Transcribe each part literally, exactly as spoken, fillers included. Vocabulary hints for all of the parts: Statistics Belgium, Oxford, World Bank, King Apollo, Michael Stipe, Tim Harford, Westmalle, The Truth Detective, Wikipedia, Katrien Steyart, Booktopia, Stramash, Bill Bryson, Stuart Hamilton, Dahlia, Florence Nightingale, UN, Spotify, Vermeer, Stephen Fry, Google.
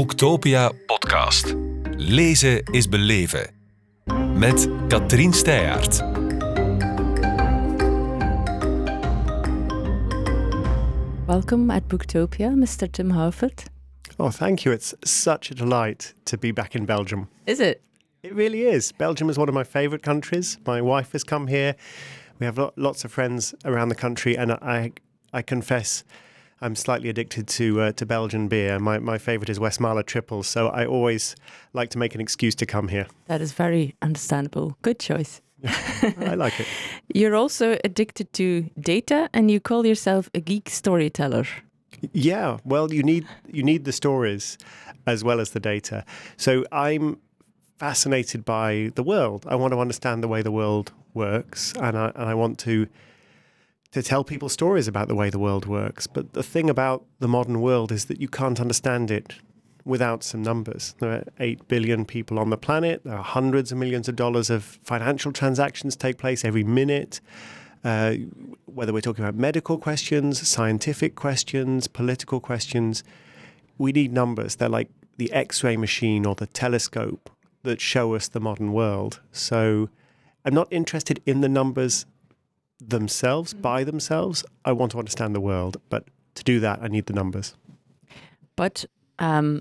Booktopia podcast. Lezen is beleven. Met Katrien Steyart. Welcome at Booktopia, Mister Tim Harford. Oh, thank you. It's such a delight to be back in Belgium. Is it? It really is. Belgium is one of my favourite countries. My wife has come here. We have lo- lots of friends around the country, and I, I confess I'm slightly addicted to uh, to Belgian beer. My my favourite is Westmalle triple, so I always like to make an excuse to come here. That is very understandable. Good choice. I like it. You're also addicted to data, and you call yourself a geek storyteller. Yeah, well, you need you need the stories as well as the data. So I'm fascinated by the world. I want to understand the way the world works, and I and I want to to tell people stories about the way the world works. But the thing about the modern world is that you can't understand it without some numbers. There are eight billion people on the planet. There are hundreds of millions of dollars of financial transactions take place every minute. Uh, whether we're talking about medical questions, scientific questions, political questions, we need numbers. They're like the X-ray machine or the telescope that show us the modern world. So I'm not interested in the numbers themselves, by themselves. I want to understand the world, but to do that, I need the numbers. But um,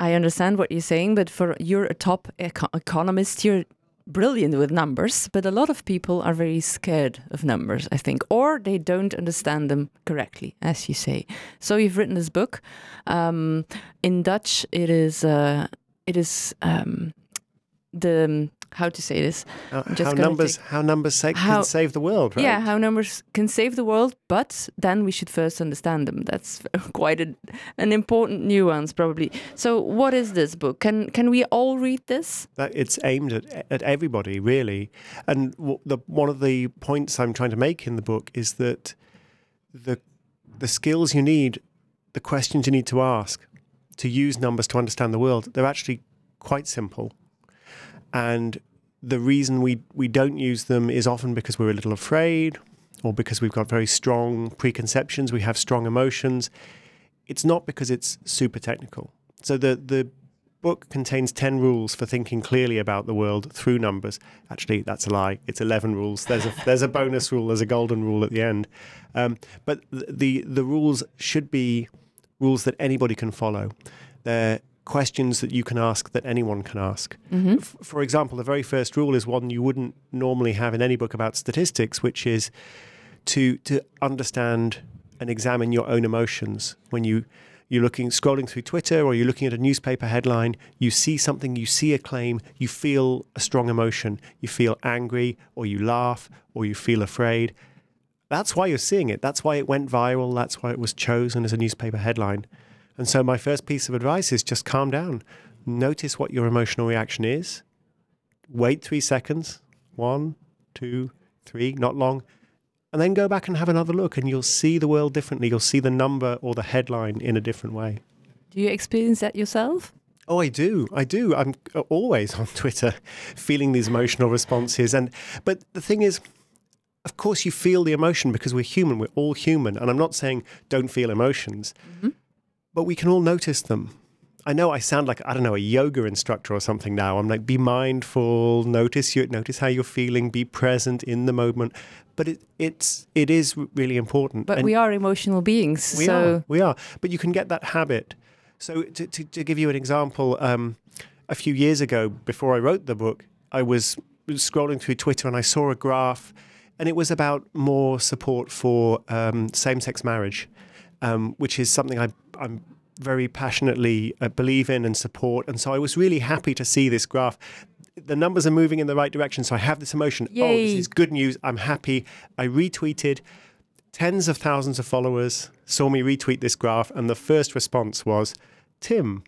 I understand what you're saying, but for you're a top eco- economist, you're brilliant with numbers, but a lot of people are very scared of numbers, I think, or they don't understand them correctly, as you say. So you've written this book. Um, in Dutch, it is uh, it is um, the... How to say this? Uh, how, numbers, take, how numbers sa- how, can save the world, right? Yeah, how numbers can save the world, but then we should first understand them. That's quite a, an important nuance, probably. So what is this book? Can can we all read this? It's aimed at, at everybody, really. And the, one of the points I'm trying to make in the book is that the the skills you need, the questions you need to ask to use numbers to understand the world, they're actually quite simple. And the reason we, we don't use them is often because we're a little afraid or because we've got very strong preconceptions, we have strong emotions. It's not because it's super technical. So the, the book contains ten rules for thinking clearly about the world through numbers. Actually, that's a lie. It's eleven rules. There's a, there's a bonus rule. There's a golden rule at the end. Um, but the, the rules should be rules that anybody can follow. They're questions that you can ask that anyone can ask. Mm-hmm. F- for example, the very first rule is one you wouldn't normally have in any book about statistics, which is to to understand and examine your own emotions. When you, you're looking scrolling through Twitter or you're looking at a newspaper headline, you see something, you see a claim, you feel a strong emotion. You feel angry or you laugh or you feel afraid. That's why you're seeing it. That's why it went viral. That's why it was chosen as a newspaper headline. And so my first piece of advice is just calm down. Notice what your emotional reaction is. Wait three seconds. One, two, three, not long. And then go back and have another look and you'll see the world differently. You'll see the number or the headline in a different way. Do you experience that yourself? Oh, I do. I do. I'm always on Twitter feeling these emotional responses. And but the thing is, of course you feel the emotion because we're human. We're all human. And I'm not saying don't feel emotions. Mm-hmm. But we can all notice them. I know I sound like, I don't know, a yoga instructor or something now. I'm like, be mindful, notice you, notice how you're feeling, be present in the moment. But it, it's, it is really important. But and we are emotional beings. We so. are, we are. But you can get that habit. So to, to, to give you an example, um, a few years ago, before I wrote the book, I was scrolling through Twitter and I saw a graph and it was about more support for um, same-sex marriage, um, which is something I I'm very passionately uh, believe in and support. And so I was really happy to see this graph. The numbers are moving in the right direction. So I have this emotion. Yay. Oh, this is good news. I'm happy. I retweeted. Tens of thousands of followers saw me retweet this graph. And the first response was, Tim,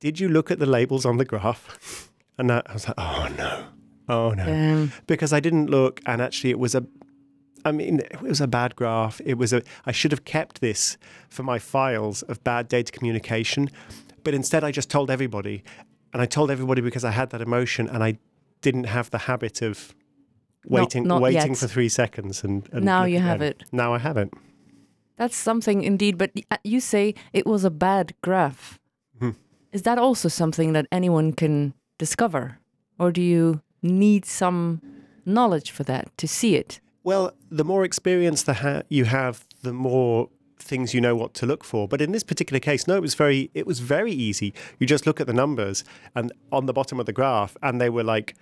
did you look at the labels on the graph? And I was like, oh, no. Oh, no. Um. Because I didn't look. And actually, it was a I mean, it was a bad graph. It was a. I should have kept this for my files of bad data communication, but instead I just told everybody, and I told everybody because I had that emotion and I didn't have the habit of waiting, not, not waiting yet. for three seconds. And, and now you have it. Now I have it. That's something indeed. But you say it was a bad graph. Hmm. Is that also something that anyone can discover? Or do you need some knowledge for that to see it? Well, the more experience the ha- you have, the more things you know what to look for. But in this particular case, no, it was very it was very easy. You just look at the numbers and on the bottom of the graph, and they were like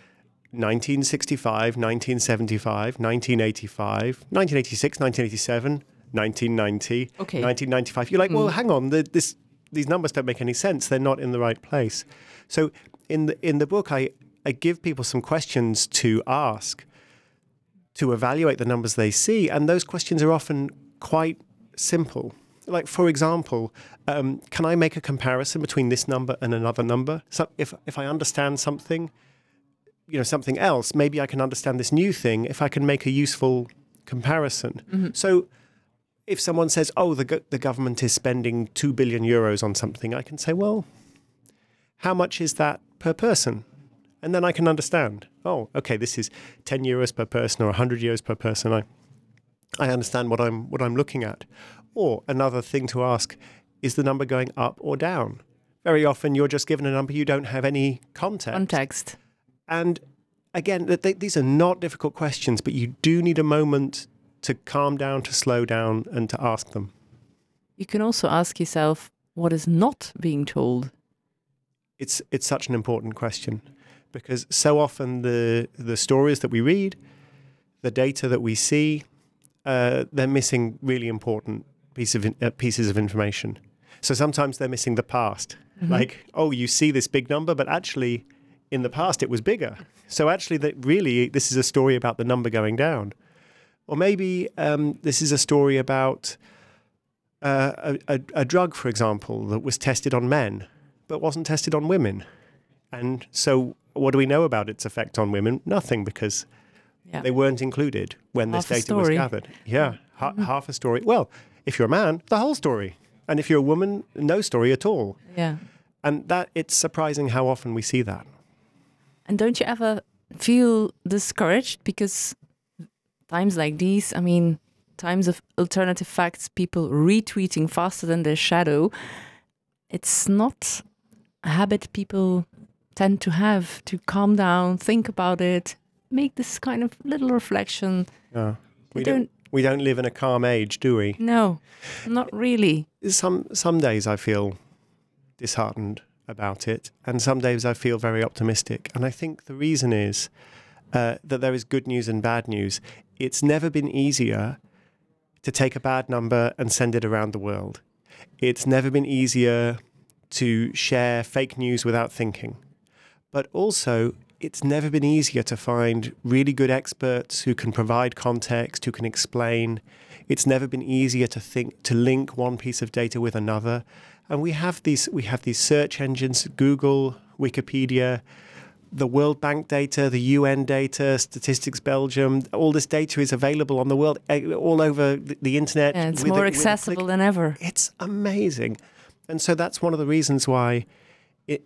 nineteen sixty-five, nineteen seventy-five, nineteen eighty-five, nineteen eighty-six, nineteen eighty-seven, nineteen ninety, okay. nineteen ninety-five. You're like, mm. well, hang on, the, this these numbers don't make any sense. They're not in the right place. So in the in the book, I, I give people some questions to ask to evaluate the numbers they see, and those questions are often quite simple. Like, for example, um, can I make a comparison between this number and another number? So if if I understand something, you know, something else, maybe I can understand this new thing if I can make a useful comparison. Mm-hmm. So if someone says, oh, the go- the government is spending two billion euros on something, I can say, well, how much is that per person? And then I can understand, oh, okay, this is ten euros per person or one hundred euros per person. I I understand what I'm what I'm looking at. Or another thing to ask, is the number going up or down? Very often you're just given a number, you don't have any context. Context. And again, th- th- these are not difficult questions, but you do need a moment to calm down, to slow down, and to ask them. You can also ask yourself, what is not being told? It's it's such an important question. Because so often the the stories that we read, the data that we see, uh, they're missing really important piece of in, uh, pieces of information. So sometimes they're missing the past. Mm-hmm. Like, oh, you see this big number, but actually in the past it was bigger. So actually that really this is a story about the number going down. Or maybe um, this is a story about uh, a, a, a drug, for example, that was tested on men, but wasn't tested on women. And so what do we know about its effect on women? Nothing, because yeah. they weren't included when half this data was gathered. Yeah, ha- mm-hmm. half a story. Well, if you're a man, the whole story. And if you're a woman, no story at all. Yeah. And that it's surprising how often we see that. And don't you ever feel discouraged? Because times like these, I mean, times of alternative facts, people retweeting faster than their shadow. It's not a habit people tend to have, to calm down, think about it, make this kind of little reflection. Yeah. We don't, don't we don't live in a calm age, do we? No, not really. Some some days I feel disheartened about it, and some days I feel very optimistic. And I think the reason is uh, that there is good news and bad news. It's never been easier to take a bad number and send it around the world. It's never been easier to share fake news without thinking. But also, it's never been easier to find really good experts who can provide context, who can explain. It's never been easier to think to link one piece of data with another. And we have these we have these search engines: Google, Wikipedia, the World Bank data, the U N data, Statistics Belgium. All this data is available on the world, all over the, the internet. Yeah, it's more a, accessible than ever. It's amazing, and so that's one of the reasons why.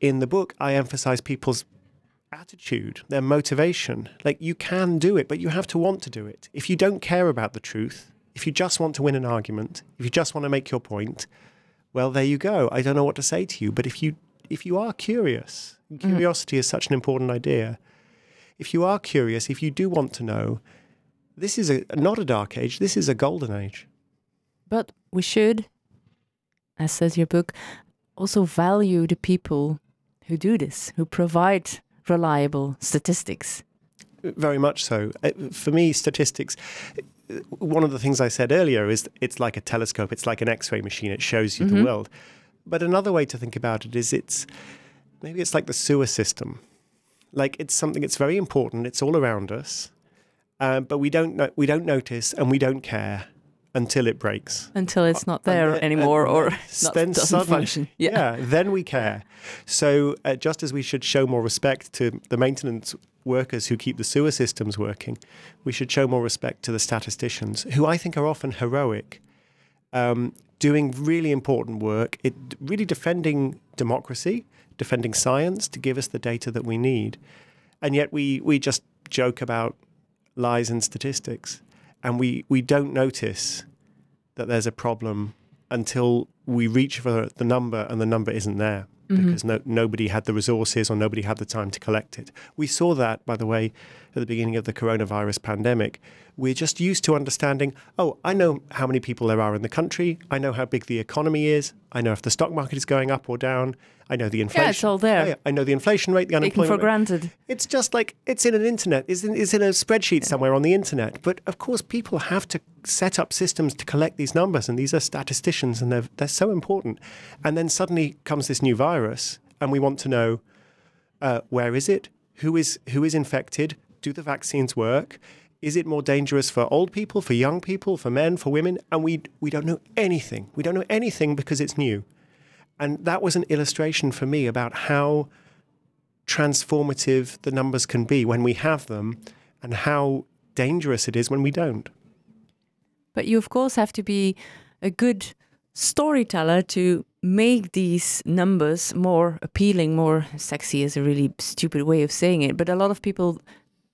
In the book, I emphasize people's attitude, their motivation. Like, you can do it, but you have to want to do it. If you don't care about the truth, if you just want to win an argument, if you just want to make your point, well, there you go. I don't know what to say to you. But if you if you are curious, and curiosity mm. is such an important idea. If you are curious, if you do want to know, this is a, not a dark age. This is a golden age. But we should, as says your book, also value the people who do this, who provide reliable statistics. Very much so. For me, statistics, one of the things I said earlier is it's like a telescope, it's like an X-ray machine, it shows you mm-hmm. the world. But another way to think about it is it's, maybe it's like the sewer system. Like, it's something that's very important, it's all around us, uh, but we don't no- we don't notice and we don't care. Until it breaks. Until it's not there uh, anymore uh, or not, then doesn't suddenly, function. Yeah. yeah, then we care. So uh, just as we should show more respect to the maintenance workers who keep the sewer systems working, we should show more respect to the statisticians, who I think are often heroic, um, doing really important work, it, really defending democracy, defending science to give us the data that we need. And yet we, we just joke about lies and statistics. And we, we don't notice that there's a problem until we reach for the number and the number isn't there mm-hmm. because no, nobody had the resources or nobody had the time to collect it. We saw that, by the way, at the beginning of the coronavirus pandemic. We're just used to understanding, oh, I know how many people there are in the country. I know how big the economy is. I know if the stock market is going up or down. I know the inflation. Yeah, it's all there. I, I know the inflation rate, the unemployment rate. Taken for granted. It's just like, it's in an internet, it's in, it's in a spreadsheet somewhere on the internet. But of course, people have to set up systems to collect these numbers. And these are statisticians and they're, they're so important. And then suddenly comes this new virus and we want to know, uh, where is it? Who is, who is infected? Do the vaccines work? Is it more dangerous for old people, for young people, for men, for women? And we we don't know anything. We don't know anything because it's new. And that was an illustration for me about how transformative the numbers can be when we have them and how dangerous it is when we don't. But you, of course, have to be a good storyteller to make these numbers more appealing, more sexy is a really stupid way of saying it. But a lot of people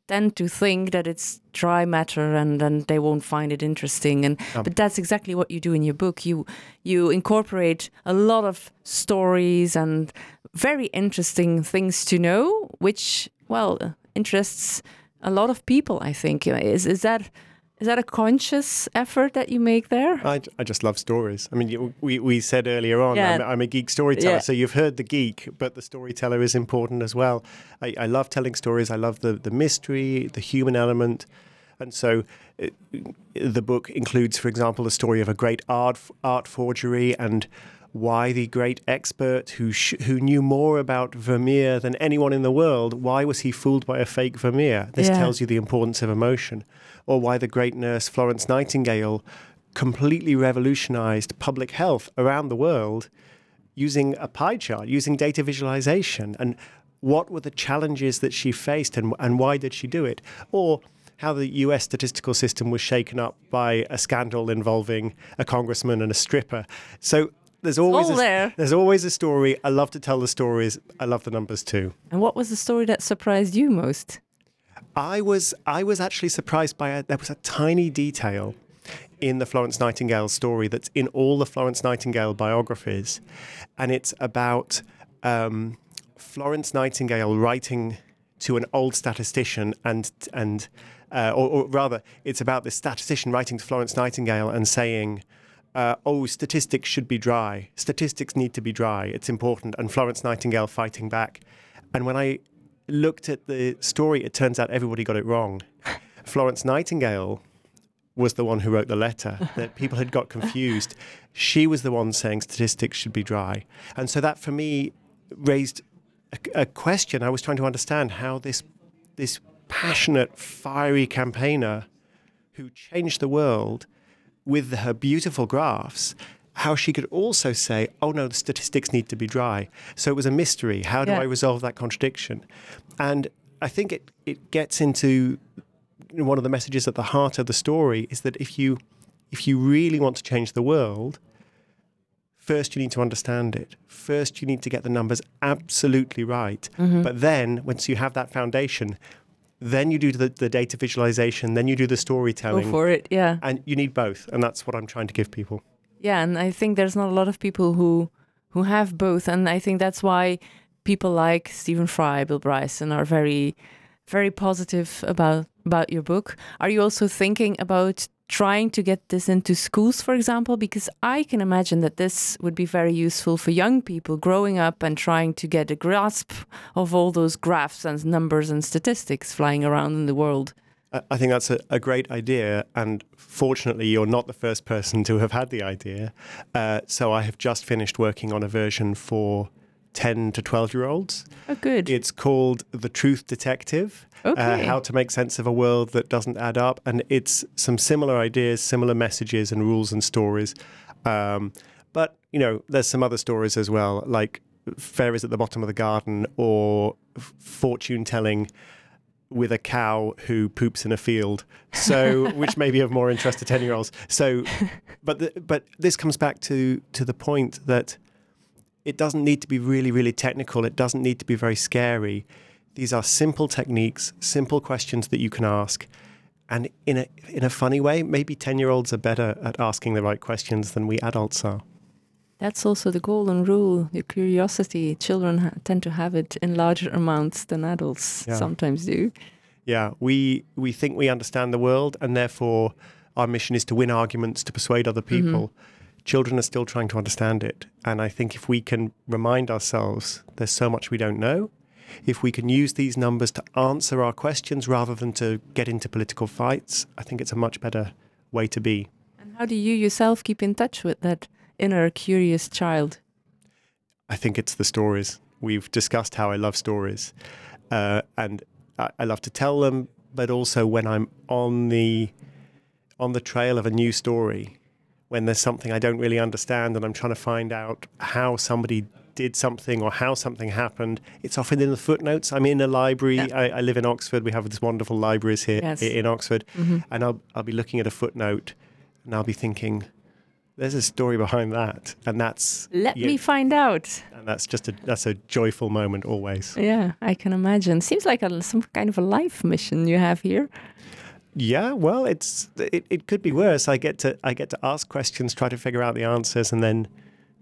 tend to think that it's dry matter and and they won't find it interesting. And um. But that's exactly what you do in your book. You you incorporate a lot of stories and very interesting things to know, which, well, interests a lot of people, I think. Is is that is that a conscious effort that you make there? I, I just love stories. I mean, we, we said earlier on, yeah. I'm, I'm a geek storyteller. Yeah. So you've heard the geek, but the storyteller is important as well. I, I love telling stories. I love the, the mystery, the human element. And so it, the book includes, for example, the story of a great art, art forgery and why the great expert who, sh- who knew more about Vermeer than anyone in the world, why was he fooled by a fake Vermeer? This yeah. tells you the importance of emotion. Or why the great nurse Florence Nightingale completely revolutionized public health around the world using a pie chart, using data visualization, and what were the challenges that she faced and, and why did she do it? Or how the U S statistical system was shaken up by a scandal involving a congressman and a stripper. So there's always, a, there. there's always a story. I love to tell the stories. I love the numbers too. And what was the story that surprised you most? I was I was actually surprised by a, there was a tiny detail in the Florence Nightingale story that's in all the Florence Nightingale biographies, and it's about um, Florence Nightingale writing to an old statistician, and and uh, or, or rather, it's about this statistician writing to Florence Nightingale and saying, uh, "Oh, statistics should be dry. Statistics need to be dry. It's important." And Florence Nightingale fighting back, and when I looked at the story, it turns out everybody got it wrong. Florence Nightingale was the one who wrote the letter that people had got confused. She was the one saying statistics should be dry. And so that for me raised a, a question. I was trying to understand how this, this passionate, fiery campaigner who changed the world with her beautiful graphs, how she could also say, oh no, the statistics need to be dry. So it was a mystery. How do yeah. I resolve that contradiction? And I think it, it gets into one of the messages at the heart of the story is that if you if you really want to change the world, first you need to understand it. First you need to get the numbers absolutely right. Mm-hmm. But then once you have that foundation, then you do the, the data visualization, then you do the storytelling. Go for it, yeah. And you need both. And that's what I'm trying to give people. Yeah, and I think there's not a lot of people who who have both. And I think that's why people like Stephen Fry, Bill Bryson are very, very positive about, about your book. Are you also thinking about trying to get this into schools, for example? Because I can imagine that this would be very useful for young people growing up and trying to get a grasp of all those graphs and numbers and statistics flying around in the world. I think that's a, a great idea, and fortunately you're not the first person to have had the idea. Uh, so I have just finished working on a version for ten to twelve-year-olds. Oh, good. It's called The Truth Detective, okay. uh, How to Make Sense of a World That Doesn't Add Up, and it's some similar ideas, similar messages and rules and stories. Um, but, you know, there's some other stories as well, like fairies at the bottom of the garden or fortune-telling with a cow who poops in a field, so which may be of more interest to ten-year-olds. So, but the, but this comes back to to the point that it doesn't need to be really, really technical. It doesn't need to be very scary. These are simple techniques, simple questions that you can ask. And in a in a funny way, maybe ten-year-olds are better at asking the right questions than we adults are. That's also the golden rule, the curiosity. Children ha- tend to have it in larger amounts than adults yeah. sometimes do. Yeah, we we think we understand the world, and therefore our mission is to win arguments, to persuade other people. Mm-hmm. Children are still trying to understand it. And I think if we can remind ourselves there's so much we don't know, if we can use these numbers to answer our questions rather than to get into political fights, I think it's a much better way to be. And how do you yourself keep in touch with that inner curious child? I think it's the stories. We've discussed how I love stories. Uh, and I, I love to tell them, but also when I'm on the on the trail of a new story, when there's something I don't really understand and I'm trying to find out how somebody did something or how something happened, it's often in the footnotes. I'm in a library. Yeah. I, I live in Oxford. We have this wonderful libraries here yes. in Oxford. Mm-hmm. And I'll, I'll be looking at a footnote and I'll be thinking, there's a story behind that. And that's... Let you, me find out. And that's just a, that's a joyful moment always. Yeah, I can imagine. Seems like a, some kind of a life mission you have here. Yeah, well, it's it, it could be worse. I get to I get to ask questions, try to figure out the answers, and then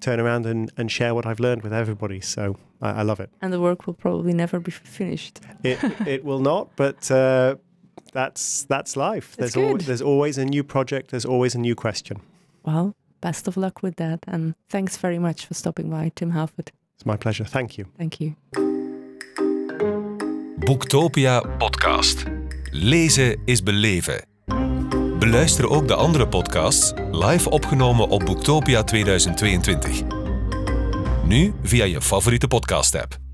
turn around and, and share what I've learned with everybody. So I, I love it. And the work will probably never be finished. It it will not, but uh, that's that's life. That's there's always, there's always a new project. There's always a new question. Well, best of luck with that, and thanks very much for stopping by, Tim Harford. It's my pleasure. Thank you. Thank you. Booktopia podcast. Lezen is beleven. Beluister ook de andere podcasts live opgenomen op Booktopia tweeduizend tweeëntwintig. Nu via je favoriete podcast-app.